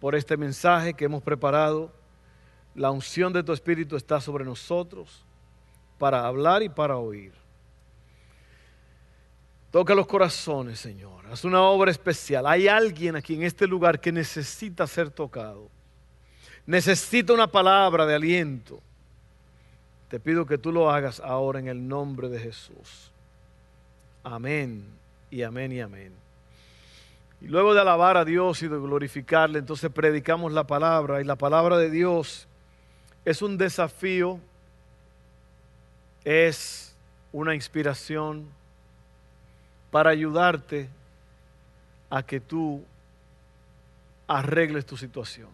por este mensaje que hemos preparado. La unción de tu Espíritu está sobre nosotros para hablar y para oír. Toca los corazones, Señor. Haz una obra especial. Hay alguien aquí en este lugar que necesita ser tocado. Necesita una palabra de aliento. Te pido que tú lo hagas ahora en el nombre de Jesús. Amén y amén y amén. Y luego de alabar a Dios y de glorificarle, entonces predicamos la palabra. Y la palabra de Dios es un desafío, es una inspiración para ayudarte a que tú arregles tu situación.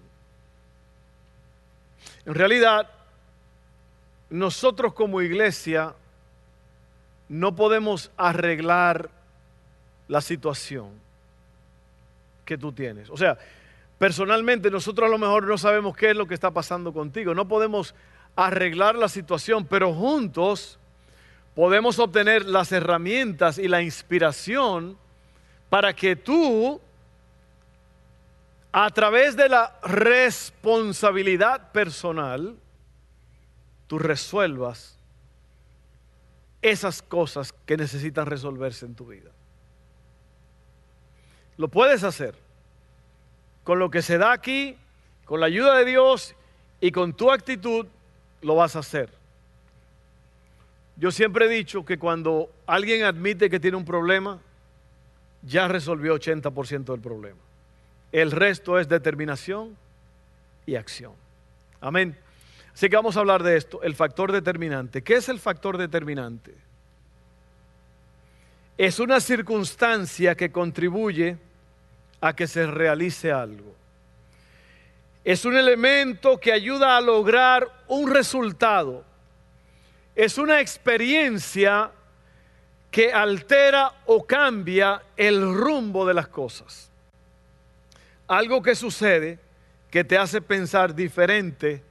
En realidad, nosotros como iglesia no podemos arreglar la situación que tú tienes. O sea, personalmente nosotros a lo mejor no sabemos qué es lo que está pasando contigo. No podemos arreglar la situación, pero juntos podemos obtener las herramientas y la inspiración para que tú, a través de la responsabilidad personal, tú resuelvas esas cosas que necesitan resolverse en tu vida. Lo puedes hacer con lo que se da aquí, con la ayuda de Dios y con tu actitud lo vas a hacer. Yo siempre he dicho que cuando alguien admite que tiene un problema, ya resolvió 80% del problema. El resto es determinación y acción. Amén. Así que vamos a hablar de esto, el factor determinante. ¿Qué es el factor determinante? Es una circunstancia que contribuye a que se realice algo. Es un elemento que ayuda a lograr un resultado. Es una experiencia que altera o cambia el rumbo de las cosas. Algo que sucede que te hace pensar diferente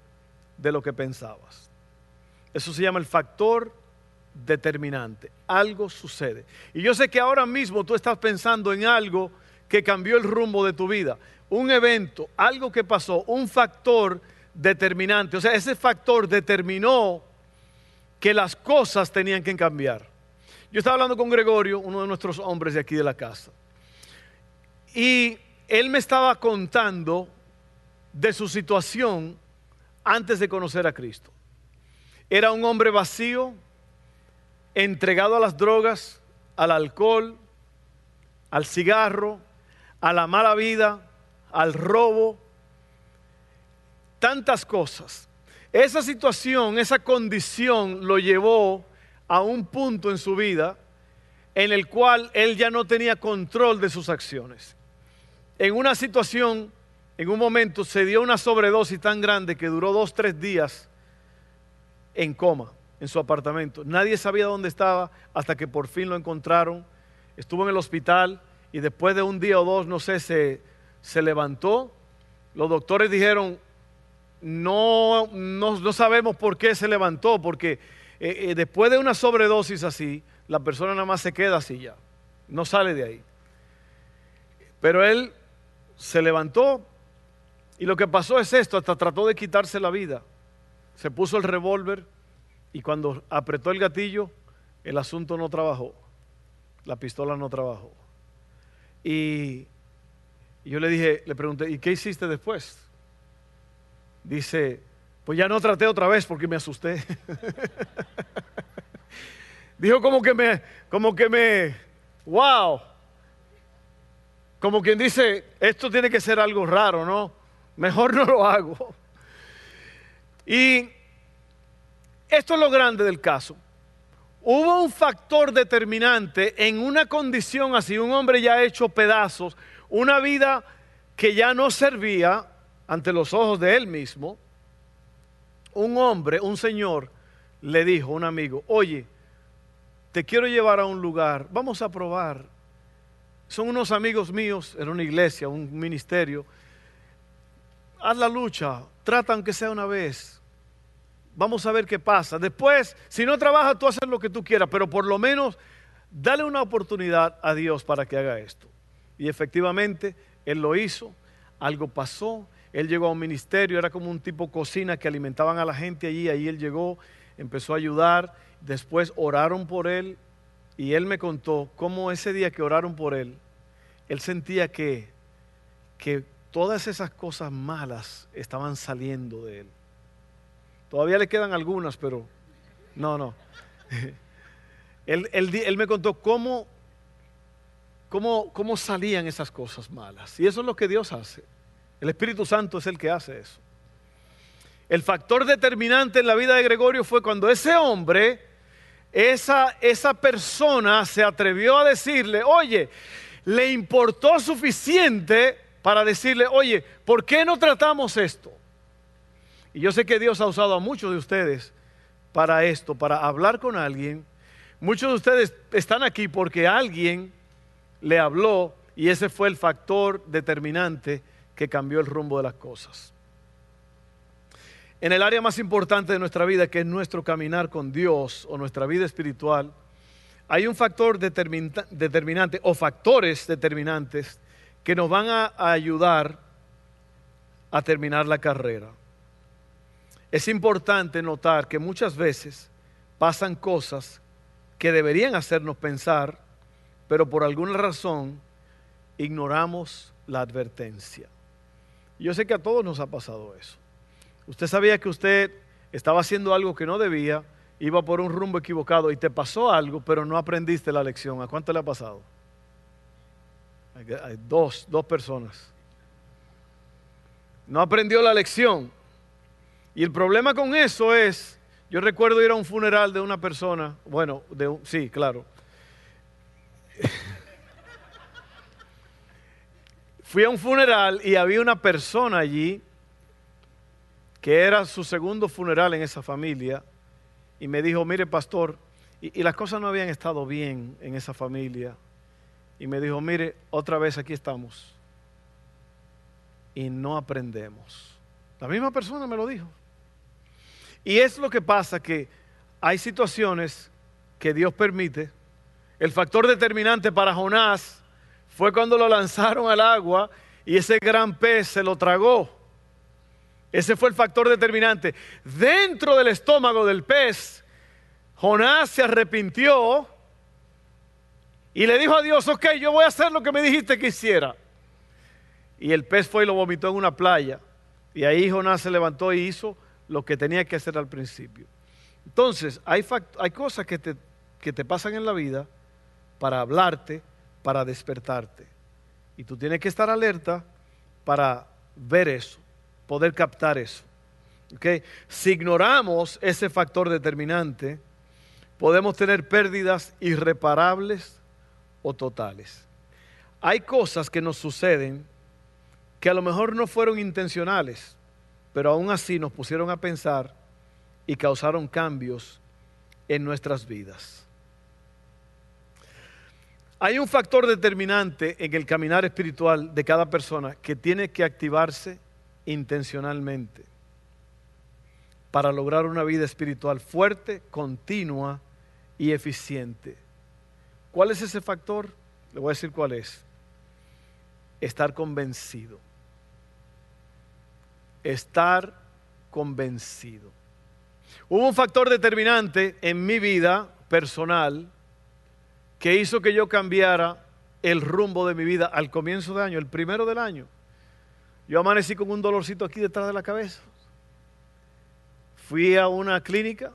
de lo que pensabas. Eso se llama el factor determinante. Algo sucede. Y yo sé que ahora mismo tú estás pensando en algo que cambió el rumbo de tu vida. Un evento, algo que pasó, un factor determinante. O sea, ese factor determinó que las cosas tenían que cambiar. Yo estaba hablando con Gregorio, uno de nuestros hombres de aquí de la casa. Y él me estaba contando de su situación antes de conocer a Cristo. Era un hombre vacío, entregado a las drogas, al alcohol, al cigarro, a la mala vida, al robo, tantas cosas. Esa situación, esa condición lo llevó a un punto en su vida en el cual él ya no tenía control de sus acciones. En una situación, en un momento se dio una sobredosis tan grande que duró 2-3 días en coma, en su apartamento. Nadie sabía dónde estaba hasta que por fin lo encontraron. Estuvo en el hospital y después de un día o dos, no sé, se levantó. Los doctores dijeron, no sabemos por qué se levantó, porque después de una sobredosis así, la persona nada más se queda así ya, no sale de ahí. Pero él se levantó. Y lo que pasó es esto, hasta trató de quitarse la vida. Se puso el revólver y cuando apretó el gatillo, el asunto no trabajó. La pistola no trabajó. Y yo le pregunté, ¿y qué hiciste después? Dice, pues ya no traté otra vez porque me asusté. Dijo wow. Como quien dice, esto tiene que ser algo raro, ¿no? Mejor no lo hago. Y esto es lo grande del caso. Hubo un factor determinante en una condición así, un hombre ya hecho pedazos, una vida que ya no servía, ante los ojos de él mismo, un hombre, un señor, le dijo, un amigo, oye, te quiero llevar a un lugar, vamos a probar. Son unos amigos míos en una iglesia, un ministerio. Haz la lucha, trata aunque sea una vez. Vamos a ver qué pasa. Después, si no trabajas, tú haces lo que tú quieras, pero por lo menos dale una oportunidad a Dios para que haga esto. Y efectivamente, él lo hizo, algo pasó. Él llegó a un ministerio, era como un tipo cocina que alimentaban a la gente allí. Ahí él llegó, empezó a ayudar, después oraron por él y él me contó cómo ese día que oraron por él, él sentía que todas esas cosas malas estaban saliendo de él. Todavía le quedan algunas, pero no. Él me contó cómo salían esas cosas malas, y eso es lo que Dios hace. El Espíritu Santo es el que hace eso. El factor determinante en la vida de Gregorio fue cuando ese hombre, esa persona se atrevió a decirle, oye, le importó suficiente para decirle, oye, ¿por qué no tratamos esto? Y yo sé que Dios ha usado a muchos de ustedes para esto, para hablar con alguien. Muchos de ustedes están aquí porque alguien le habló y ese fue el factor determinante que cambió el rumbo de las cosas. En el área más importante de nuestra vida, que es nuestro caminar con Dios o nuestra vida espiritual, hay un factor determinante o factores determinantes que nos van a ayudar a terminar la carrera. Es importante notar que muchas veces pasan cosas que deberían hacernos pensar, pero por alguna razón ignoramos la advertencia. Yo sé que a todos nos ha pasado eso. Usted sabía que usted estaba haciendo algo que no debía, iba por un rumbo equivocado y te pasó algo, pero no aprendiste la lección. ¿A cuánto le ha pasado? Dos personas. No aprendió la lección. Y el problema con eso es, yo recuerdo ir a un funeral de una persona, sí, claro. Fui a un funeral y había una persona allí que era su segundo funeral en esa familia y me dijo, mire pastor, y las cosas no habían estado bien en esa familia y me dijo, mire, otra vez aquí estamos y no aprendemos. La misma persona me lo dijo. Y es lo que pasa, que hay situaciones que Dios permite. El factor determinante para Jonás fue cuando lo lanzaron al agua y ese gran pez se lo tragó. Ese fue el factor determinante. Dentro del estómago del pez, Jonás se arrepintió y le dijo a Dios, ok, yo voy a hacer lo que me dijiste que hiciera. Y el pez fue y lo vomitó en una playa. Y ahí Jonás se levantó y hizo lo que tenía que hacer al principio. Entonces, hay cosas que te pasan en la vida para hablarte, para despertarte, y tú tienes que estar alerta para ver eso, poder captar eso, ¿okay? Si ignoramos ese factor determinante, podemos tener pérdidas irreparables o totales. Hay cosas que nos suceden que a lo mejor no fueron intencionales, pero aún así nos pusieron a pensar y causaron cambios en nuestras vidas. Hay un factor determinante en el caminar espiritual de cada persona que tiene que activarse intencionalmente para lograr una vida espiritual fuerte, continua y eficiente. ¿Cuál es ese factor? Le voy a decir cuál es. Estar convencido. Estar convencido. Hubo un factor determinante en mi vida personal que hizo que yo cambiara el rumbo de mi vida al comienzo de año, el primero del año. Yo amanecí con un dolorcito aquí detrás de la cabeza. Fui a una clínica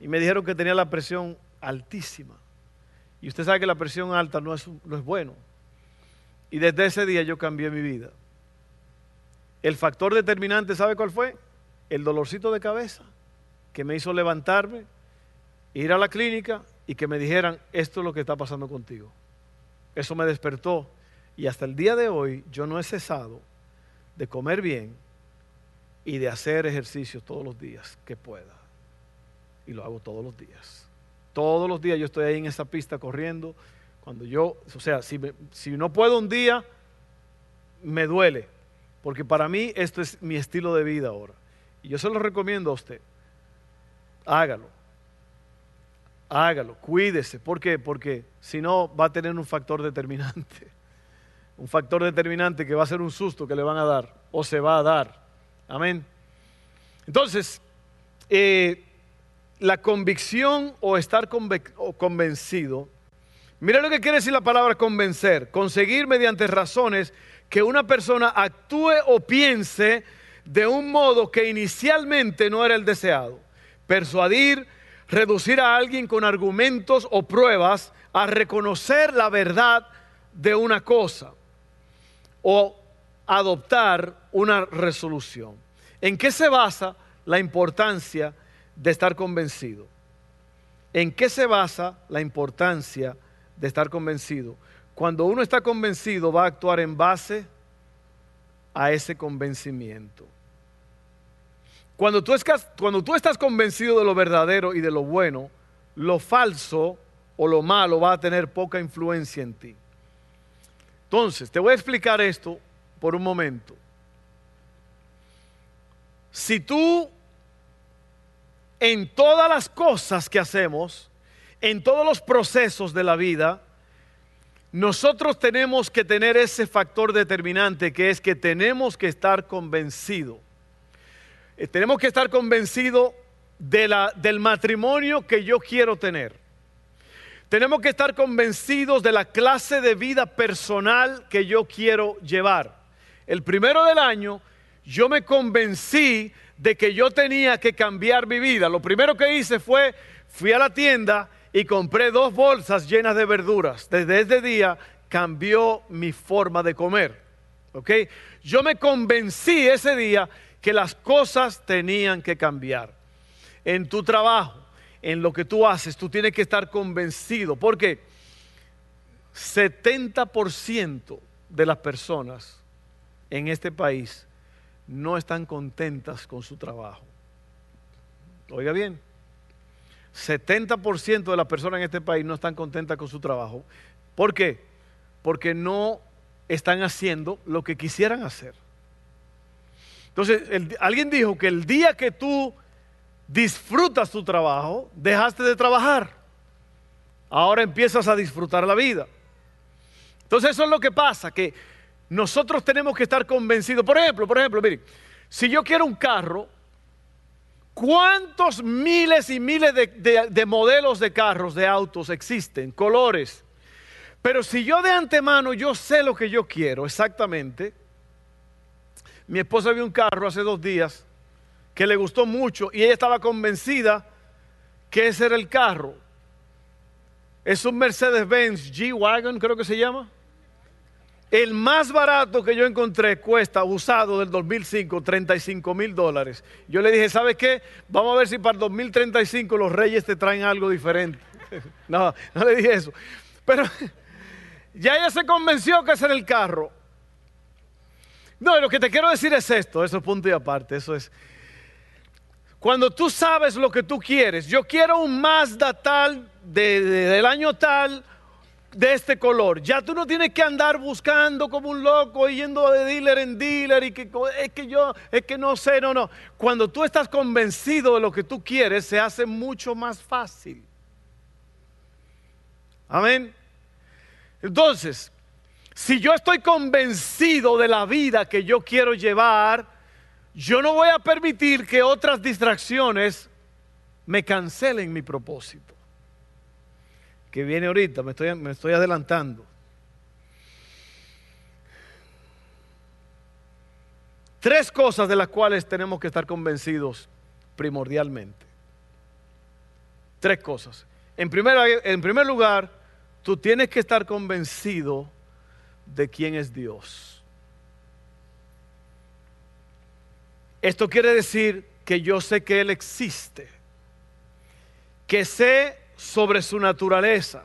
y me dijeron que tenía la presión altísima. Y usted sabe que la presión alta no es bueno. Y desde ese día yo cambié mi vida. El factor determinante, ¿sabe cuál fue? El dolorcito de cabeza que me hizo levantarme, ir a la clínica y que me dijeran, esto es lo que está pasando contigo. Eso me despertó y hasta el día de hoy yo no he cesado de comer bien, y de hacer ejercicio todos los días que pueda. Y lo hago todos los días. Todos los días yo estoy ahí en esa pista corriendo. Cuando yo, o sea, si no puedo un día, me duele. Porque para mí esto es mi estilo de vida ahora. Y yo se lo recomiendo a usted. Hágalo. Hágalo, cuídese. ¿Por qué? Porque si no va a tener un factor determinante. Un factor determinante que va a ser un susto que le van a dar o se va a dar. Amén. Entonces, la convicción o estar convencido. Mira lo que quiere decir la palabra convencer. Conseguir mediante razones que una persona actúe o piense de un modo que inicialmente no era el deseado. Persuadir, reducir a alguien con argumentos o pruebas a reconocer la verdad de una cosa o adoptar una resolución. ¿En qué se basa la importancia de estar convencido? ¿En qué se basa la importancia de estar convencido? Cuando uno está convencido va a actuar en base a ese convencimiento. Cuando tú estás convencido de lo verdadero y de lo bueno, lo falso o lo malo va a tener poca influencia en ti. Entonces, te voy a explicar esto por un momento. Si tú, en todas las cosas que hacemos, en todos los procesos de la vida, nosotros tenemos que tener ese factor determinante que es que tenemos que estar convencidos. Tenemos que estar convencidos del matrimonio que yo quiero tener. Tenemos que estar convencidos de la clase de vida personal que yo quiero llevar. El primero del año yo me convencí de que yo tenía que cambiar mi vida. Lo primero que hice fue, fui a la tienda y compré 2 bolsas llenas de verduras. Desde ese día cambió mi forma de comer. ¿Ok? Yo me convencí ese día que las cosas tenían que cambiar. En tu trabajo, en lo que tú haces, tú tienes que estar convencido. Porque 70% de las personas en este país no están contentas con su trabajo. Oiga bien, 70% de las personas en este país no están contentas con su trabajo. ¿Por qué? Porque no están haciendo lo que quisieran hacer. Entonces, alguien dijo que el día que tú disfrutas tu trabajo, dejaste de trabajar. Ahora empiezas a disfrutar la vida. Entonces, eso es lo que pasa, que nosotros tenemos que estar convencidos. Por ejemplo, miren, si yo quiero un carro, ¿cuántos miles y miles de modelos de carros, de autos existen? Colores. Pero si yo de antemano, yo sé lo que yo quiero exactamente. Mi esposa vio un carro hace 2 días que le gustó mucho y ella estaba convencida que ese era el carro. Es un Mercedes-Benz G-Wagon, creo que se llama. El más barato que yo encontré cuesta, usado del 2005, $35,000. Yo le dije, ¿sabes qué? Vamos a ver si para el 2035 los reyes te traen algo diferente. No le dije eso. Pero ya ella se convenció que ese era el carro. No, lo que te quiero decir es esto, eso es punto y aparte, eso es. Cuando tú sabes lo que tú quieres, yo quiero un Mazda tal, del año tal, de este color. Ya tú no tienes que andar buscando como un loco, yendo de dealer en dealer, y que es que no sé, no. Cuando tú estás convencido de lo que tú quieres, se hace mucho más fácil. Amén. Entonces, si yo estoy convencido de la vida que yo quiero llevar, yo no voy a permitir que otras distracciones me cancelen mi propósito. Que viene ahorita, me estoy adelantando. Tres cosas de las cuales tenemos que estar convencidos primordialmente. 3 cosas. En primer lugar, tú tienes que estar convencido de quién es Dios. Esto quiere decir que yo sé que Él existe, que sé sobre su naturaleza,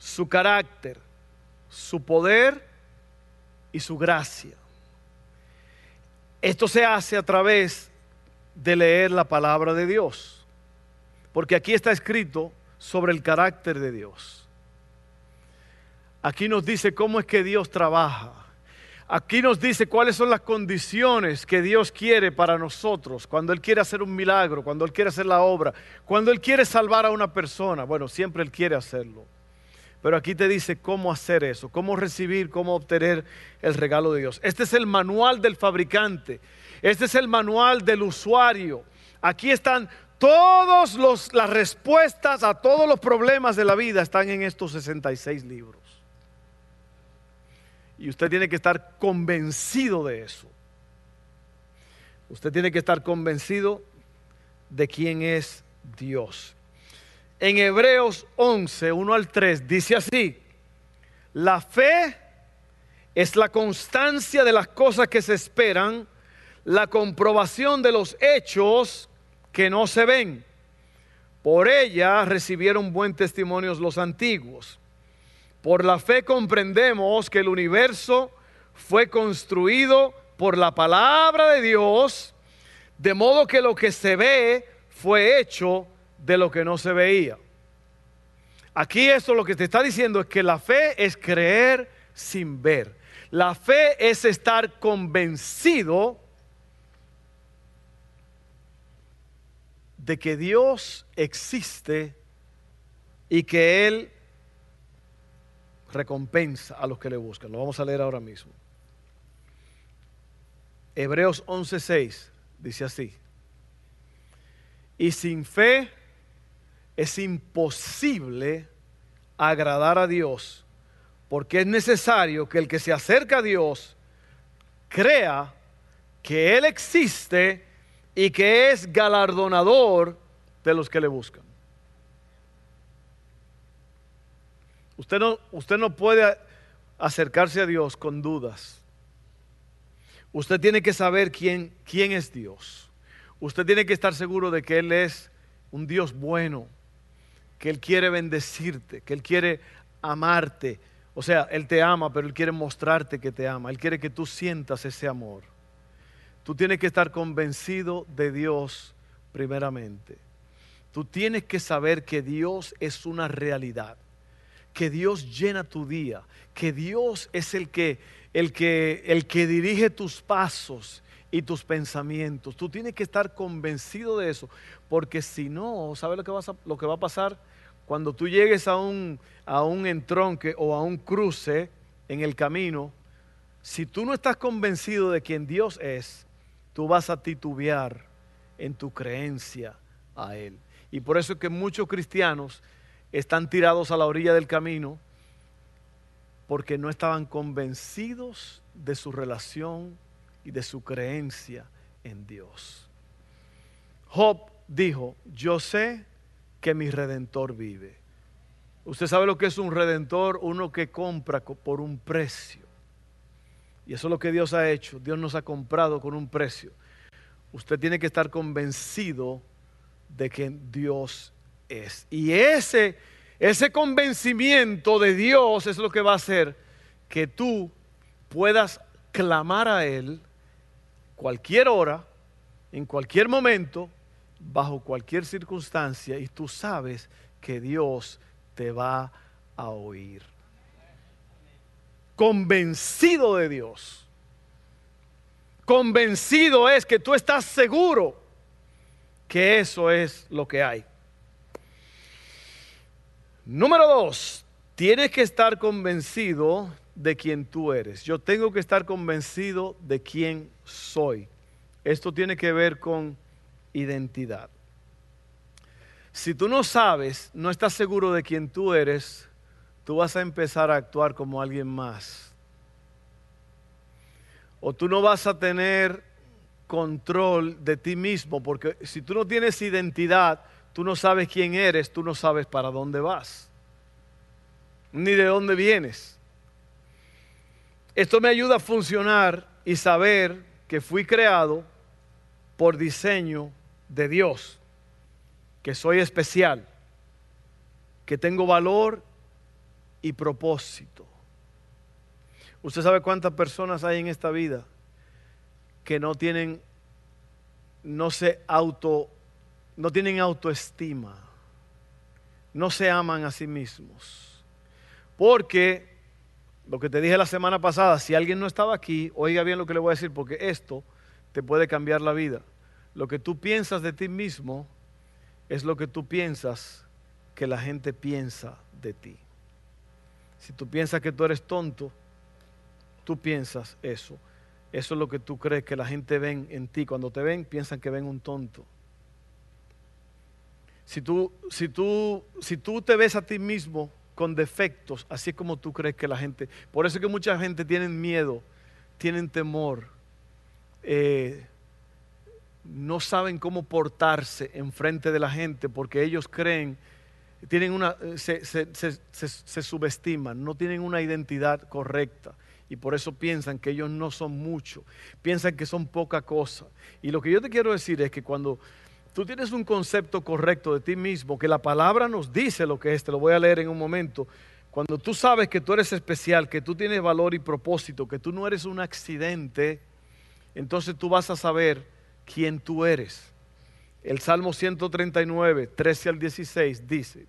su carácter, su poder y su gracia. Esto se hace a través de leer la palabra de Dios, porque aquí está escrito sobre el carácter de Dios. Aquí nos dice cómo es que Dios trabaja. Aquí nos dice cuáles son las condiciones que Dios quiere para nosotros, cuando Él quiere hacer un milagro, cuando Él quiere hacer la obra, cuando Él quiere salvar a una persona. Bueno, siempre Él quiere hacerlo, pero aquí te dice cómo hacer eso, cómo recibir, cómo obtener el regalo de Dios. Este es el manual del fabricante, este es el manual del usuario. Aquí están todas las respuestas a todos los problemas de la vida, están en estos 66 libros. Y usted tiene que estar convencido de eso. Usted tiene que estar convencido de quién es Dios. En Hebreos 11, 1 al 3, dice así: la fe es la constancia de las cosas que se esperan, la comprobación de los hechos que no se ven. Por ella recibieron buen testimonio los antiguos. Por la fe comprendemos que el universo fue construido por la palabra de Dios, de modo que lo que se ve fue hecho de lo que no se veía. Aquí esto lo que te está diciendo es que la fe es creer sin ver. La fe es estar convencido de que Dios existe y que Él recompensa a los que le buscan. Lo vamos a leer ahora mismo. Hebreos 11:6 dice así: y sin fe es imposible agradar a Dios, porque es necesario que el que se acerca a Dios crea que Él existe y que es galardonador de los que le buscan. Usted no puede acercarse a Dios con dudas. Usted tiene que saber quién es Dios. Usted tiene que estar seguro de que Él es un Dios bueno, que Él quiere bendecirte, que Él quiere amarte. O sea, Él te ama, pero Él quiere mostrarte que te ama. Él quiere que tú sientas ese amor. Tú tienes que estar convencido de Dios primeramente. Tú tienes que saber que Dios es una realidad, que Dios llena tu día, que Dios es el que dirige tus pasos y tus pensamientos. Tú tienes que estar convencido de eso, porque si no, ¿sabes lo que va a pasar? Cuando tú llegues a un entronque o a un cruce en el camino, si tú no estás convencido de quién Dios es, tú vas a titubear en tu creencia a Él. Y por eso es que muchos cristianos están tirados a la orilla del camino, porque no estaban convencidos de su relación y de su creencia en Dios. Job dijo: yo sé que mi Redentor vive. Usted sabe lo que es un Redentor, uno que compra por un precio. Y eso es lo que Dios ha hecho. Dios nos ha comprado con un precio. Usted tiene que estar convencido de que Dios es. Y ese convencimiento de Dios es lo que va a hacer que tú puedas clamar a Él cualquier hora, en cualquier momento, bajo cualquier circunstancia, y tú sabes que Dios te va a oír. Convencido de Dios. Convencido es que tú estás seguro que eso es lo que hay. Número 2, tienes que estar convencido de quién tú eres. Yo tengo que estar convencido de quién soy. Esto tiene que ver con identidad. Si tú no sabes, no estás seguro de quién tú eres, tú vas a empezar a actuar como alguien más. O tú no vas a tener control de ti mismo, porque si tú no tienes identidad, tú no sabes quién eres, tú no sabes para dónde vas, ni de dónde vienes. Esto me ayuda a funcionar y saber que fui creado por diseño de Dios, que soy especial, que tengo valor y propósito. Usted sabe cuántas personas hay en esta vida que no tienen autoestima, no se aman a sí mismos. Porque, lo que te dije la semana pasada, si alguien no estaba aquí, oiga bien lo que le voy a decir, porque esto te puede cambiar la vida. Lo que tú piensas de ti mismo es lo que tú piensas que la gente piensa de ti. Si tú piensas que tú eres tonto, tú piensas eso. Eso es lo que tú crees que la gente ven en ti. Cuando te ven, piensan que ven un tonto. Si tú te ves a ti mismo con defectos, así es como tú crees que la gente... Por eso es que mucha gente tiene miedo, tienen temor, no saben cómo portarse enfrente de la gente porque ellos creen, se subestiman, no tienen una identidad correcta. Y por eso piensan que ellos no son mucho, piensan que son poca cosa. Y lo que yo te quiero decir es que cuando tú tienes un concepto correcto de ti mismo, que la palabra nos dice lo que es, te lo voy a leer en un momento, cuando tú sabes que tú eres especial, que tú tienes valor y propósito, que tú no eres un accidente, entonces tú vas a saber quién tú eres. El Salmo 139, 13 al 16 dice...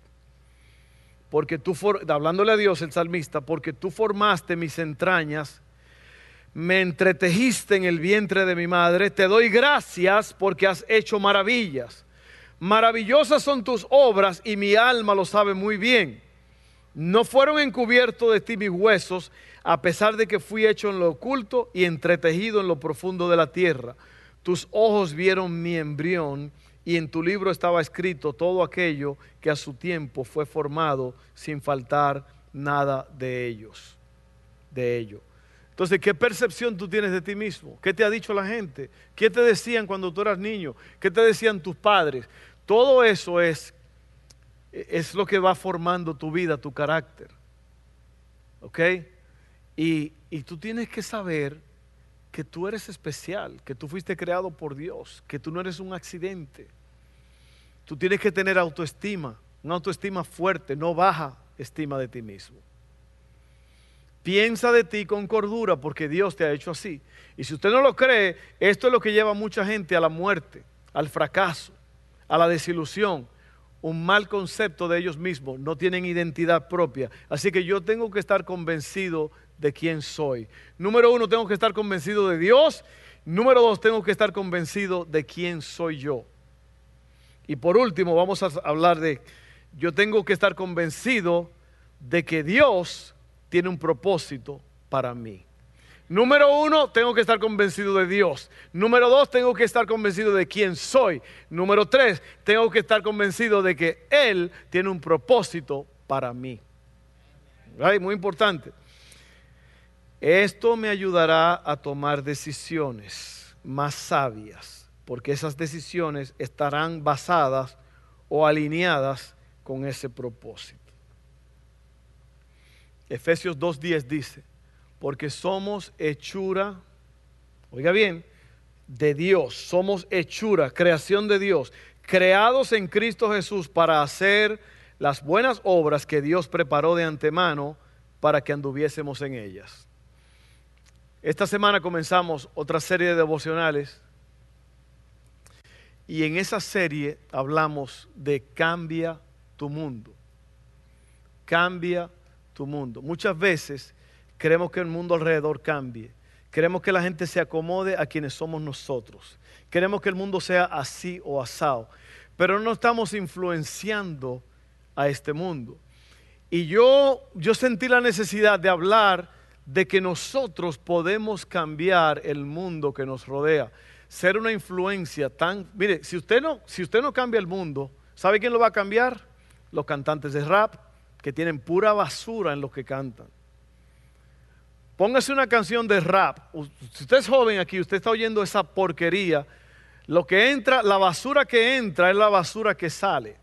Porque tú, hablándole a Dios el salmista, porque tú formaste mis entrañas, me entretejiste en el vientre de mi madre, te doy gracias porque has hecho maravillas. Maravillosas son tus obras y mi alma lo sabe muy bien. No fueron encubiertos de ti mis huesos, a pesar de que fui hecho en lo oculto y entretejido en lo profundo de la tierra. Tus ojos vieron mi embrión. Y en tu libro estaba escrito todo aquello que a su tiempo fue formado sin faltar nada de ello. Entonces, ¿qué percepción tú tienes de ti mismo? ¿Qué te ha dicho la gente? ¿Qué te decían cuando tú eras niño? ¿Qué te decían tus padres? Todo eso es lo que va formando tu vida, tu carácter. ¿Ok? Y tú tienes que saber que tú eres especial, que tú fuiste creado por Dios, que tú no eres un accidente. Tú tienes que tener autoestima, una autoestima fuerte, no baja estima de ti mismo. Piensa de ti con cordura porque Dios te ha hecho así. Y si usted no lo cree, esto es lo que lleva a mucha gente a la muerte, al fracaso, a la desilusión, un mal concepto de ellos mismos, no tienen identidad propia. Así que yo tengo que estar convencido de quién soy. Número uno, tengo que estar convencido de Dios. Número dos, tengo que estar convencido de quién soy yo. Y por último, vamos a hablar de, yo tengo que estar convencido de que Dios tiene un propósito para mí. Número uno, tengo que estar convencido de Dios. Número dos, tengo que estar convencido de quién soy. Número tres, tengo que estar convencido de que Él tiene un propósito para mí. ¿Vale? Muy importante. Esto me ayudará a tomar decisiones más sabias, porque esas decisiones estarán basadas o alineadas con ese propósito. Efesios 2:10 dice, porque somos hechura, oiga bien, de Dios, somos hechura, creación de Dios, creados en Cristo Jesús para hacer las buenas obras que Dios preparó de antemano para que anduviésemos en ellas. Esta semana comenzamos otra serie de devocionales y en esa serie hablamos de cambia tu mundo. Cambia tu mundo. Muchas veces queremos que el mundo alrededor cambie. Queremos que la gente se acomode a quienes somos nosotros. Queremos que el mundo sea así o asado. Pero no estamos influenciando a este mundo. Y yo sentí la necesidad de hablar de que nosotros podemos cambiar el mundo que nos rodea, ser una influencia tan... Mire, si usted no cambia el mundo, ¿sabe quién lo va a cambiar? Los cantantes de rap, que tienen pura basura en lo que cantan. Póngase una canción de rap. Si usted es joven aquí, usted está oyendo esa porquería, lo que entra, la basura que entra es la basura que sale.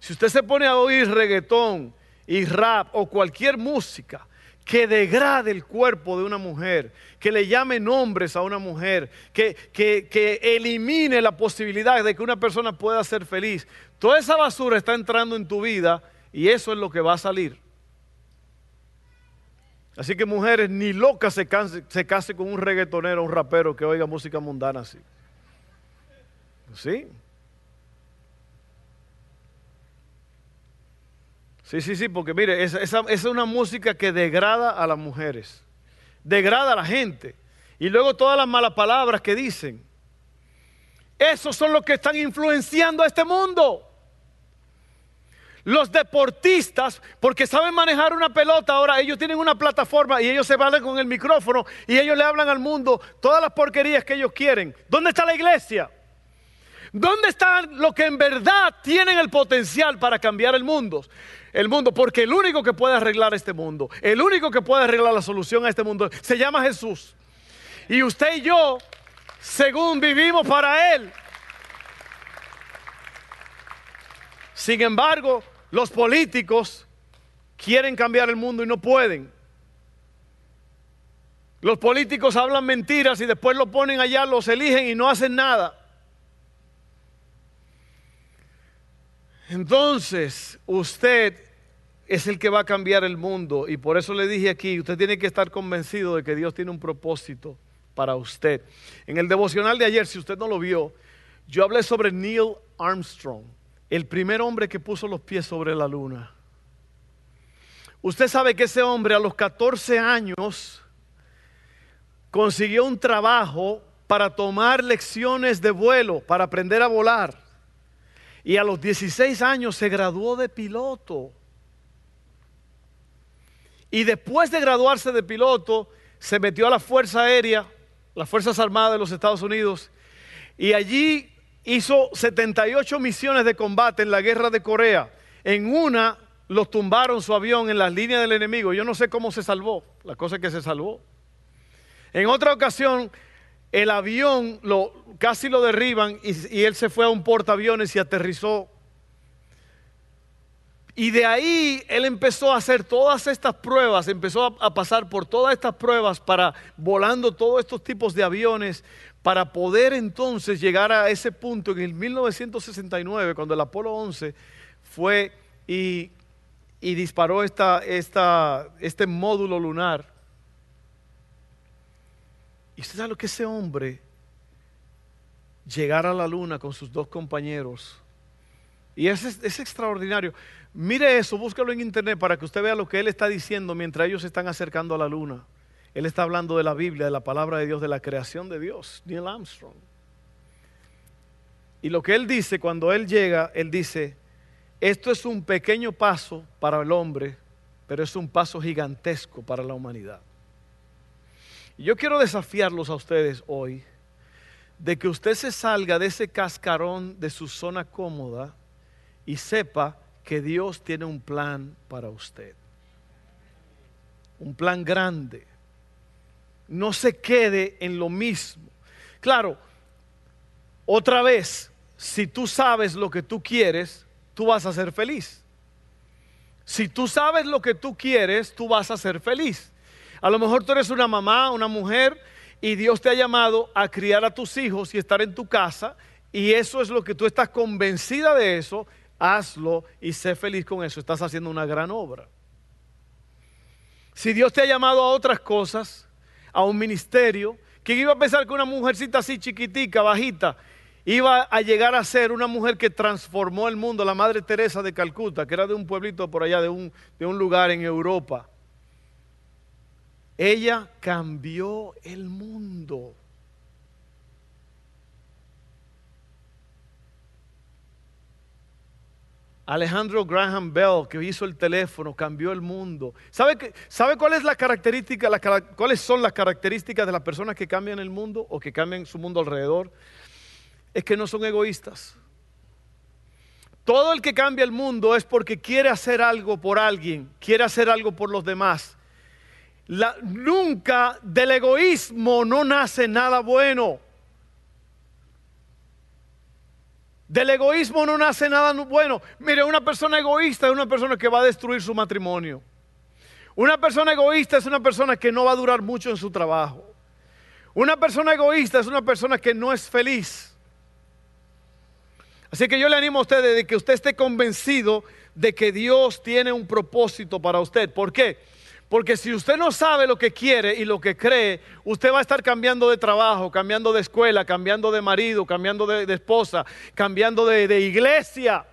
Si usted se pone a oír reggaetón y rap o cualquier música que degrade el cuerpo de una mujer, que le llame nombres a una mujer, que elimine la posibilidad de que una persona pueda ser feliz. Toda esa basura está entrando en tu vida y eso es lo que va a salir. Así que mujeres, ni locas se case con un reggaetonero, un rapero que oiga música mundana así. ¿Sí? Sí, porque mire, es una música que degrada a las mujeres, degrada a la gente. Y luego todas las malas palabras que dicen. Esos son los que están influenciando a este mundo. Los deportistas, porque saben manejar una pelota, ahora ellos tienen una plataforma y ellos se valen con el micrófono y ellos le hablan al mundo todas las porquerías que ellos quieren. ¿Dónde está la iglesia? ¿Dónde están los que en verdad tienen el potencial para cambiar el mundo? Porque el único que puede arreglar este mundo, el único que puede arreglar la solución a este mundo, se llama Jesús. Y usted y yo, según vivimos para Él. Sin embargo, los políticos quieren cambiar el mundo y no pueden. Los políticos hablan mentiras y después lo ponen allá, los eligen y no hacen nada. Entonces, usted es el que va a cambiar el mundo. Y por eso le dije aquí, usted tiene que estar convencido de que Dios tiene un propósito para usted. En el devocional de ayer, si usted no lo vio, yo hablé sobre Neil Armstrong, el primer hombre que puso los pies sobre la luna. Usted sabe que ese hombre a los 14 años consiguió un trabajo para tomar lecciones de vuelo, para aprender a volar. Y a los 16 años se graduó de piloto. Y después de graduarse de piloto, se metió a la Fuerza Aérea, las Fuerzas Armadas de los Estados Unidos, y allí hizo 78 misiones de combate en la guerra de Corea. En una los tumbaron su avión en las líneas del enemigo. Yo no sé cómo se salvó, la cosa es que se salvó. En otra ocasión el avión casi lo derriban y él se fue a un portaaviones y aterrizó. Y de ahí él empezó a hacer todas estas pruebas, empezó a pasar por todas estas pruebas para volando todos estos tipos de aviones para poder entonces llegar a ese punto en el 1969 cuando el Apolo 11 fue y disparó este módulo lunar. ¿Y usted sabe lo que ese hombre llegara a la luna con sus dos compañeros? Y es extraordinario. Mire eso, búscalo en internet para que usted vea lo que él está diciendo mientras ellos se están acercando a la luna. Él está hablando de la Biblia, de la palabra de Dios, de la creación de Dios, Neil Armstrong. Y lo que él dice cuando él llega, él dice, esto es un pequeño paso para el hombre, pero es un paso gigantesco para la humanidad. Y yo quiero desafiarlos a ustedes hoy, de que usted se salga de ese cascarón de su zona cómoda, y sepa que Dios tiene un plan para usted. Un plan grande. No se quede en lo mismo. Claro, otra vez, si tú sabes lo que tú quieres, tú vas a ser feliz. Si tú sabes lo que tú quieres, tú vas a ser feliz. A lo mejor tú eres una mamá, una mujer, y Dios te ha llamado a criar a tus hijos y estar en tu casa, y eso es lo que tú estás convencida de eso. Hazlo y sé feliz con eso. Estás haciendo una gran obra. Si Dios te ha llamado a otras cosas, a un ministerio, ¿quién iba a pensar que una mujercita así chiquitica, bajita, iba a llegar a ser una mujer que transformó el mundo? La Madre Teresa de Calcuta, que era de un pueblito por allá, de un lugar en Europa. Ella cambió el mundo. Alejandro Graham Bell, que hizo el teléfono, cambió el mundo. ¿Sabe cuál es la característica, cuáles son las características de las personas que cambian el mundo o que cambian su mundo alrededor? Es que no son egoístas. Todo el que cambia el mundo es porque quiere hacer algo por alguien, quiere hacer algo por los demás. Nunca del egoísmo no nace nada bueno. Del egoísmo no nace nada bueno. Mire, una persona egoísta es una persona que va a destruir su matrimonio. Una persona egoísta es una persona que no va a durar mucho en su trabajo. Una persona egoísta es una persona que no es feliz. Así que yo le animo a ustedes de que usted esté convencido de que Dios tiene un propósito para usted. ¿Por qué? Porque si usted no sabe lo que quiere y lo que cree, usted va a estar cambiando de trabajo, cambiando de escuela, cambiando de marido, cambiando de esposa, cambiando de iglesia.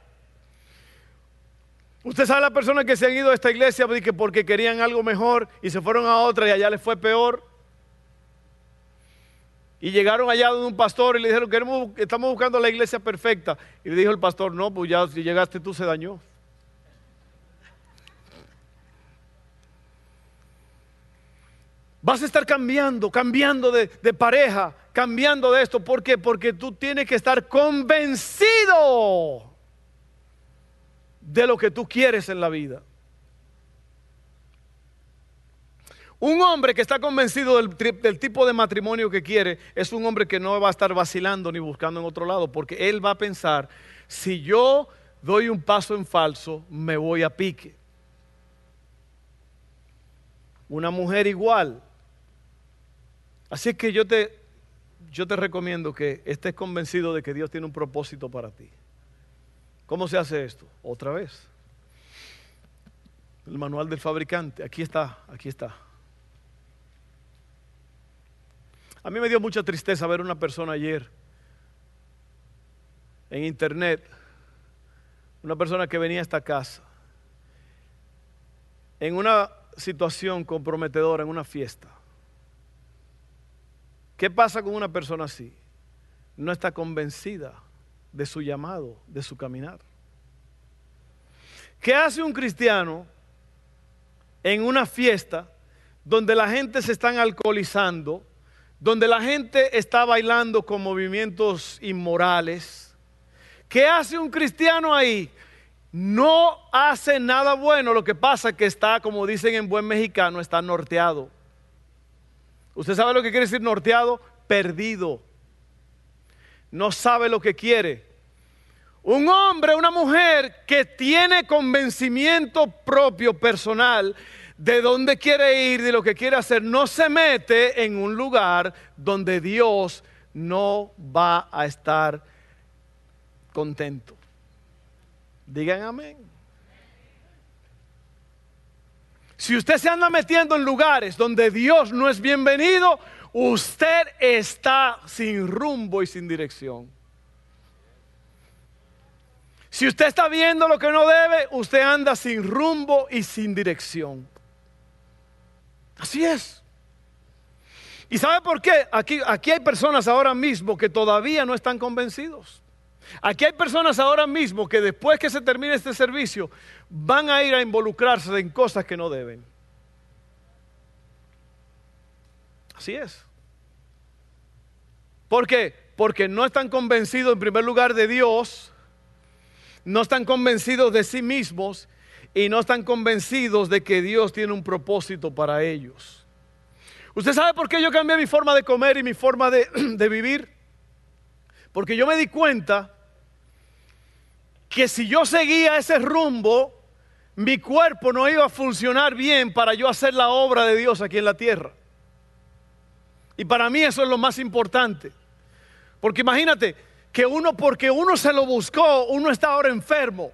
Usted sabe las personas que se han ido a esta iglesia porque querían algo mejor y se fueron a otra y allá les fue peor. Y llegaron allá donde un pastor y le dijeron, estamos buscando la iglesia perfecta. Y le dijo el pastor, no, pues ya si llegaste tú se dañó. Vas a estar cambiando de pareja, cambiando de esto. ¿Por qué? Porque tú tienes que estar convencido de lo que tú quieres en la vida. Un hombre que está convencido del tipo de matrimonio que quiere es un hombre que no va a estar vacilando ni buscando en otro lado, porque él va a pensar, si yo doy un paso en falso, me voy a pique. Una mujer igual. Así es que yo te recomiendo que estés convencido de que Dios tiene un propósito para ti. ¿Cómo se hace esto? Otra vez. El manual del fabricante. Aquí está. A mí me dio mucha tristeza ver una persona ayer en internet, una persona que venía a esta casa en una situación comprometedora, en una fiesta. ¿Qué pasa con una persona así? No está convencida de su llamado, de su caminar. ¿Qué hace un cristiano en una fiesta donde la gente se está alcoholizando, donde la gente está bailando con movimientos inmorales? ¿Qué hace un cristiano ahí? No hace nada bueno. Lo que pasa es que está, como dicen en buen mexicano, está norteado. ¿Usted sabe lo que quiere decir norteado? Perdido. No sabe lo que quiere. Un hombre, una mujer que tiene convencimiento propio, personal, de dónde quiere ir, de lo que quiere hacer, no se mete en un lugar donde Dios no va a estar contento. Digan amén. Si usted se anda metiendo en lugares donde Dios no es bienvenido, usted está sin rumbo y sin dirección. Si usted está viendo lo que no debe, usted anda sin rumbo y sin dirección. Así es. ¿Y sabe por qué? Aquí hay personas ahora mismo que todavía no están convencidos. Aquí hay personas ahora mismo que después que se termine este servicio van a ir a involucrarse en cosas que no deben. Así es. ¿Por qué? Porque no están convencidos en primer lugar de Dios, no están convencidos de sí mismos y no están convencidos de que Dios tiene un propósito para ellos. ¿Usted sabe por qué yo cambié mi forma de comer y mi forma de vivir? Porque yo me di cuenta que si yo seguía ese rumbo, mi cuerpo no iba a funcionar bien para yo hacer la obra de Dios aquí en la tierra. Y para mí eso es lo más importante. Porque imagínate, porque uno se lo buscó, uno está ahora enfermo.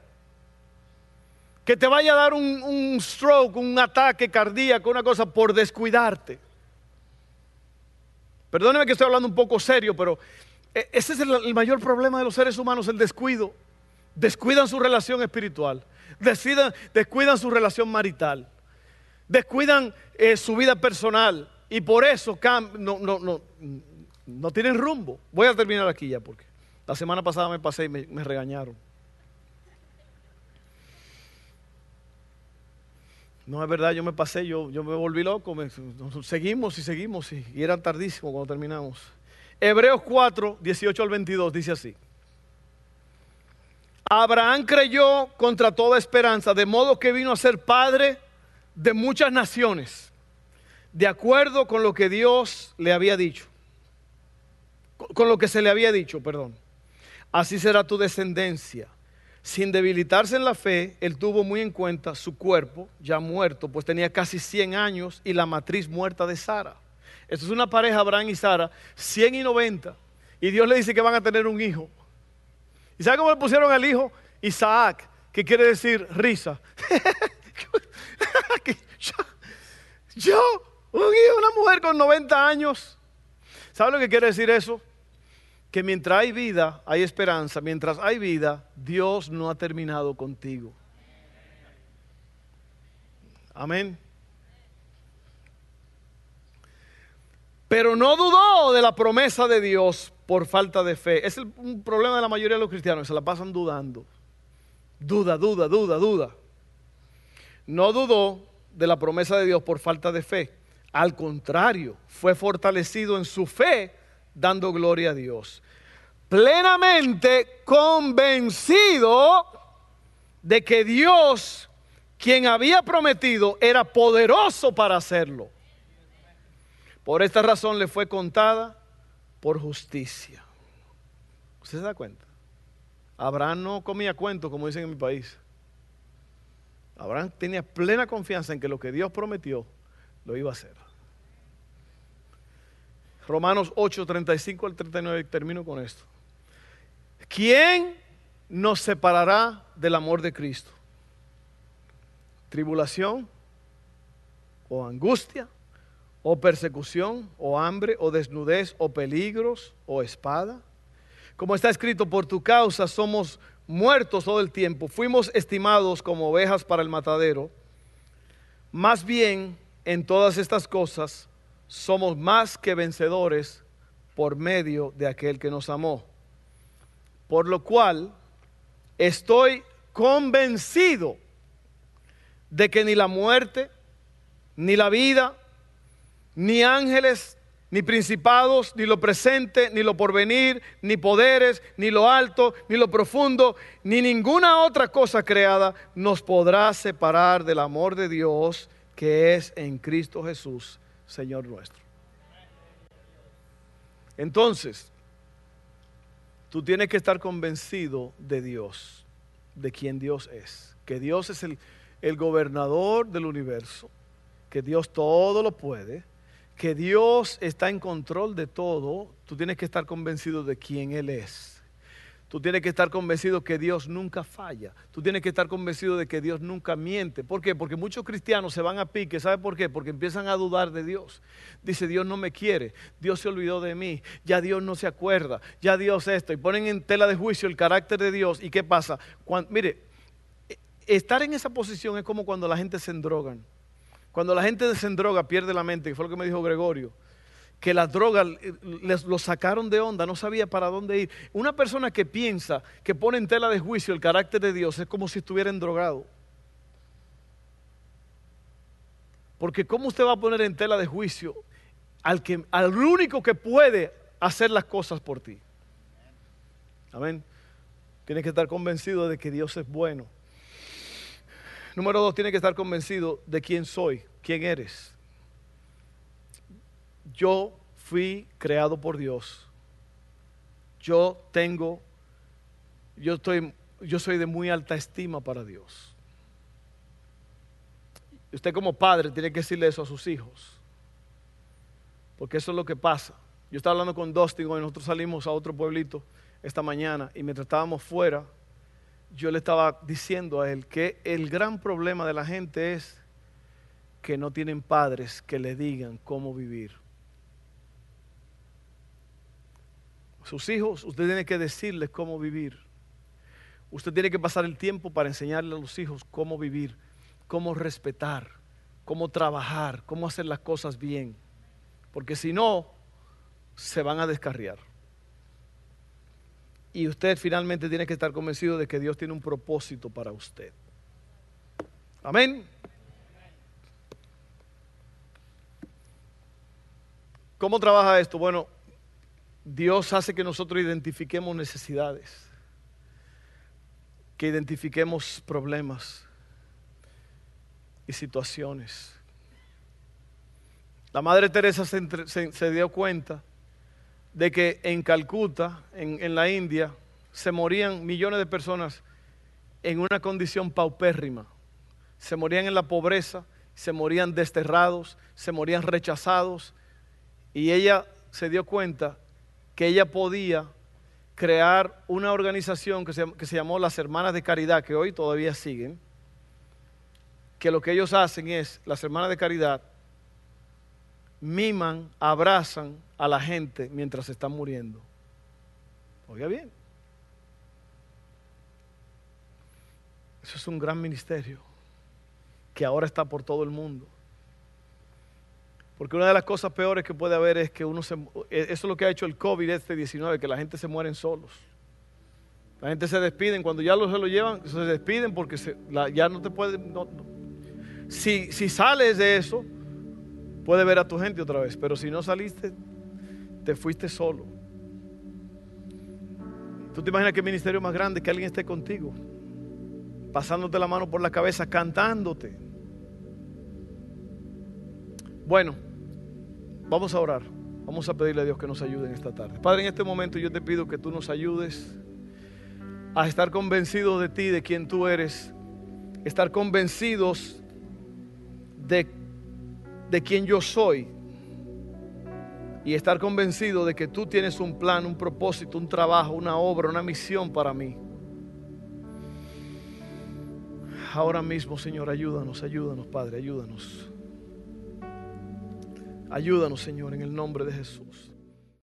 Que te vaya a dar un stroke, un ataque cardíaco, una cosa por descuidarte. Perdóneme que estoy hablando un poco serio, pero ese es el mayor problema de los seres humanos, el descuido. Descuidan su relación espiritual, descuidan su relación marital, descuidan su vida personal y por eso no tienen rumbo. Voy a terminar aquí ya porque la semana pasada me pasé y me regañaron. No es verdad, yo me pasé, yo me volví loco. Seguimos y era tardísimo cuando terminamos. Hebreos 4, 18 al 22 dice así: Abraham creyó contra toda esperanza, de modo que vino a ser padre de muchas naciones, de acuerdo con lo que Dios le había dicho. Con lo que se le había dicho, perdón. Así será tu descendencia. Sin debilitarse en la fe, él tuvo muy en cuenta su cuerpo ya muerto, pues tenía casi 100 años y la matriz muerta de Sara. Esto es una pareja, Abraham y Sara, 100 y 90. Y Dios le dice que van a tener un hijo. ¿Y sabe cómo le pusieron al hijo? Isaac, que quiere decir risa. Yo, una mujer con 90 años. ¿Sabe lo que quiere decir eso? Que mientras hay vida, hay esperanza. Mientras hay vida, Dios no ha terminado contigo. Amén. Pero no dudó de la promesa de Dios por falta de fe. Es un problema de la mayoría de los cristianos, se la pasan dudando. Duda. No dudó de la promesa de Dios por falta de fe. Al contrario, fue fortalecido en su fe, dando gloria a Dios, plenamente convencido de que Dios, quien había prometido, era poderoso para hacerlo. Por esta razón le fue contada por justicia. ¿Usted se da cuenta? Abraham no comía cuentos, como dicen en mi país. Abraham tenía plena confianza en que lo que Dios prometió lo iba a hacer. Romanos 8, 35 al 39, termino con esto. ¿Quién nos separará del amor de Cristo? ¿Tribulación? ¿O angustia? ¿O persecución? ¿O hambre? ¿O desnudez? ¿O peligros? ¿O espada? Como está escrito, por tu causa somos muertos todo el tiempo. Fuimos estimados como ovejas para el matadero. Más bien, en todas estas cosas, somos más que vencedores por medio de aquel que nos amó. Por lo cual, estoy convencido de que ni la muerte, ni la vida, ni ángeles, ni principados, ni lo presente, ni lo porvenir, ni poderes, ni lo alto, ni lo profundo, ni ninguna otra cosa creada nos podrá separar del amor de Dios que es en Cristo Jesús, Señor nuestro. Entonces, tú tienes que estar convencido de Dios, de quien Dios es, que Dios es el gobernador del universo, que Dios todo lo puede, que Dios está en control de todo. Tú tienes que estar convencido de quién Él es. Tú tienes que estar convencido que Dios nunca falla. Tú tienes que estar convencido de que Dios nunca miente. ¿Por qué? Porque muchos cristianos se van a pique. ¿Sabe por qué? Porque empiezan a dudar de Dios. Dice, Dios no me quiere. Dios se olvidó de mí. Ya Dios no se acuerda. Ya Dios esto. Y ponen en tela de juicio el carácter de Dios. ¿Y qué pasa? Mire, estar en esa posición es como cuando la gente se endrogan. Cuando la gente se endroga, pierde la mente, que fue lo que me dijo Gregorio, que las drogas lo sacaron de onda, no sabía para dónde ir. Una persona que piensa, que pone en tela de juicio el carácter de Dios, es como si estuviera endrogado. Porque ¿cómo usted va a poner en tela de juicio al único que puede hacer las cosas por ti? Amén. Tienes que estar convencido de que Dios es bueno. Número dos, tiene que estar convencido de quién soy, quién eres. Yo fui creado por Dios. Yo soy de muy alta estima para Dios. Usted como padre tiene que decirle eso a sus hijos, porque eso es lo que pasa. Yo estaba hablando con Dustin hoy, nosotros salimos a otro pueblito esta mañana y mientras estábamos fuera, yo le estaba diciendo a él que el gran problema de la gente es que no tienen padres que le digan cómo vivir. Sus hijos, usted tiene que decirles cómo vivir. Usted tiene que pasar el tiempo para enseñarle a los hijos cómo vivir, cómo respetar, cómo trabajar, cómo hacer las cosas bien. Porque si no, se van a descarriar. Y usted finalmente tiene que estar convencido de que Dios tiene un propósito para usted. Amén. ¿Cómo trabaja esto? Bueno, Dios hace que nosotros identifiquemos necesidades, que identifiquemos problemas y situaciones. La Madre Teresa se dio cuenta de que en Calcuta, en la India, se morían millones de personas en una condición paupérrima. Se morían en la pobreza, se morían desterrados, se morían rechazados. Y ella se dio cuenta que ella podía crear una organización que se llamó Las Hermanas de Caridad, que hoy todavía siguen. Que lo que ellos hacen es, Las Hermanas de Caridad miman, abrazan a la gente mientras se están muriendo. Oiga bien. Eso es un gran ministerio que ahora está por todo el mundo. Porque una de las cosas peores que puede haber es que eso es lo que ha hecho el COVID 19, que la gente se mueren solos. La gente se despiden, cuando ya se lo llevan, se despiden porque ya no te pueden. Si sales de eso, puedes ver a tu gente otra vez, pero si no saliste, te fuiste solo. ¿Tú te imaginas qué ministerio más grande que alguien esté contigo, pasándote la mano por la cabeza, cantándote? Bueno, vamos a orar, vamos a pedirle a Dios que nos ayude en esta tarde. Padre, en este momento yo te pido que tú nos ayudes a estar convencidos de ti, de quién tú eres, estar convencidos de quién yo soy y estar convencido de que tú tienes un plan, un propósito, un trabajo, una obra, una misión para mí. Ahora mismo, Señor, ayúdanos, Padre, ayúdanos. Ayúdanos, Señor, en el nombre de Jesús.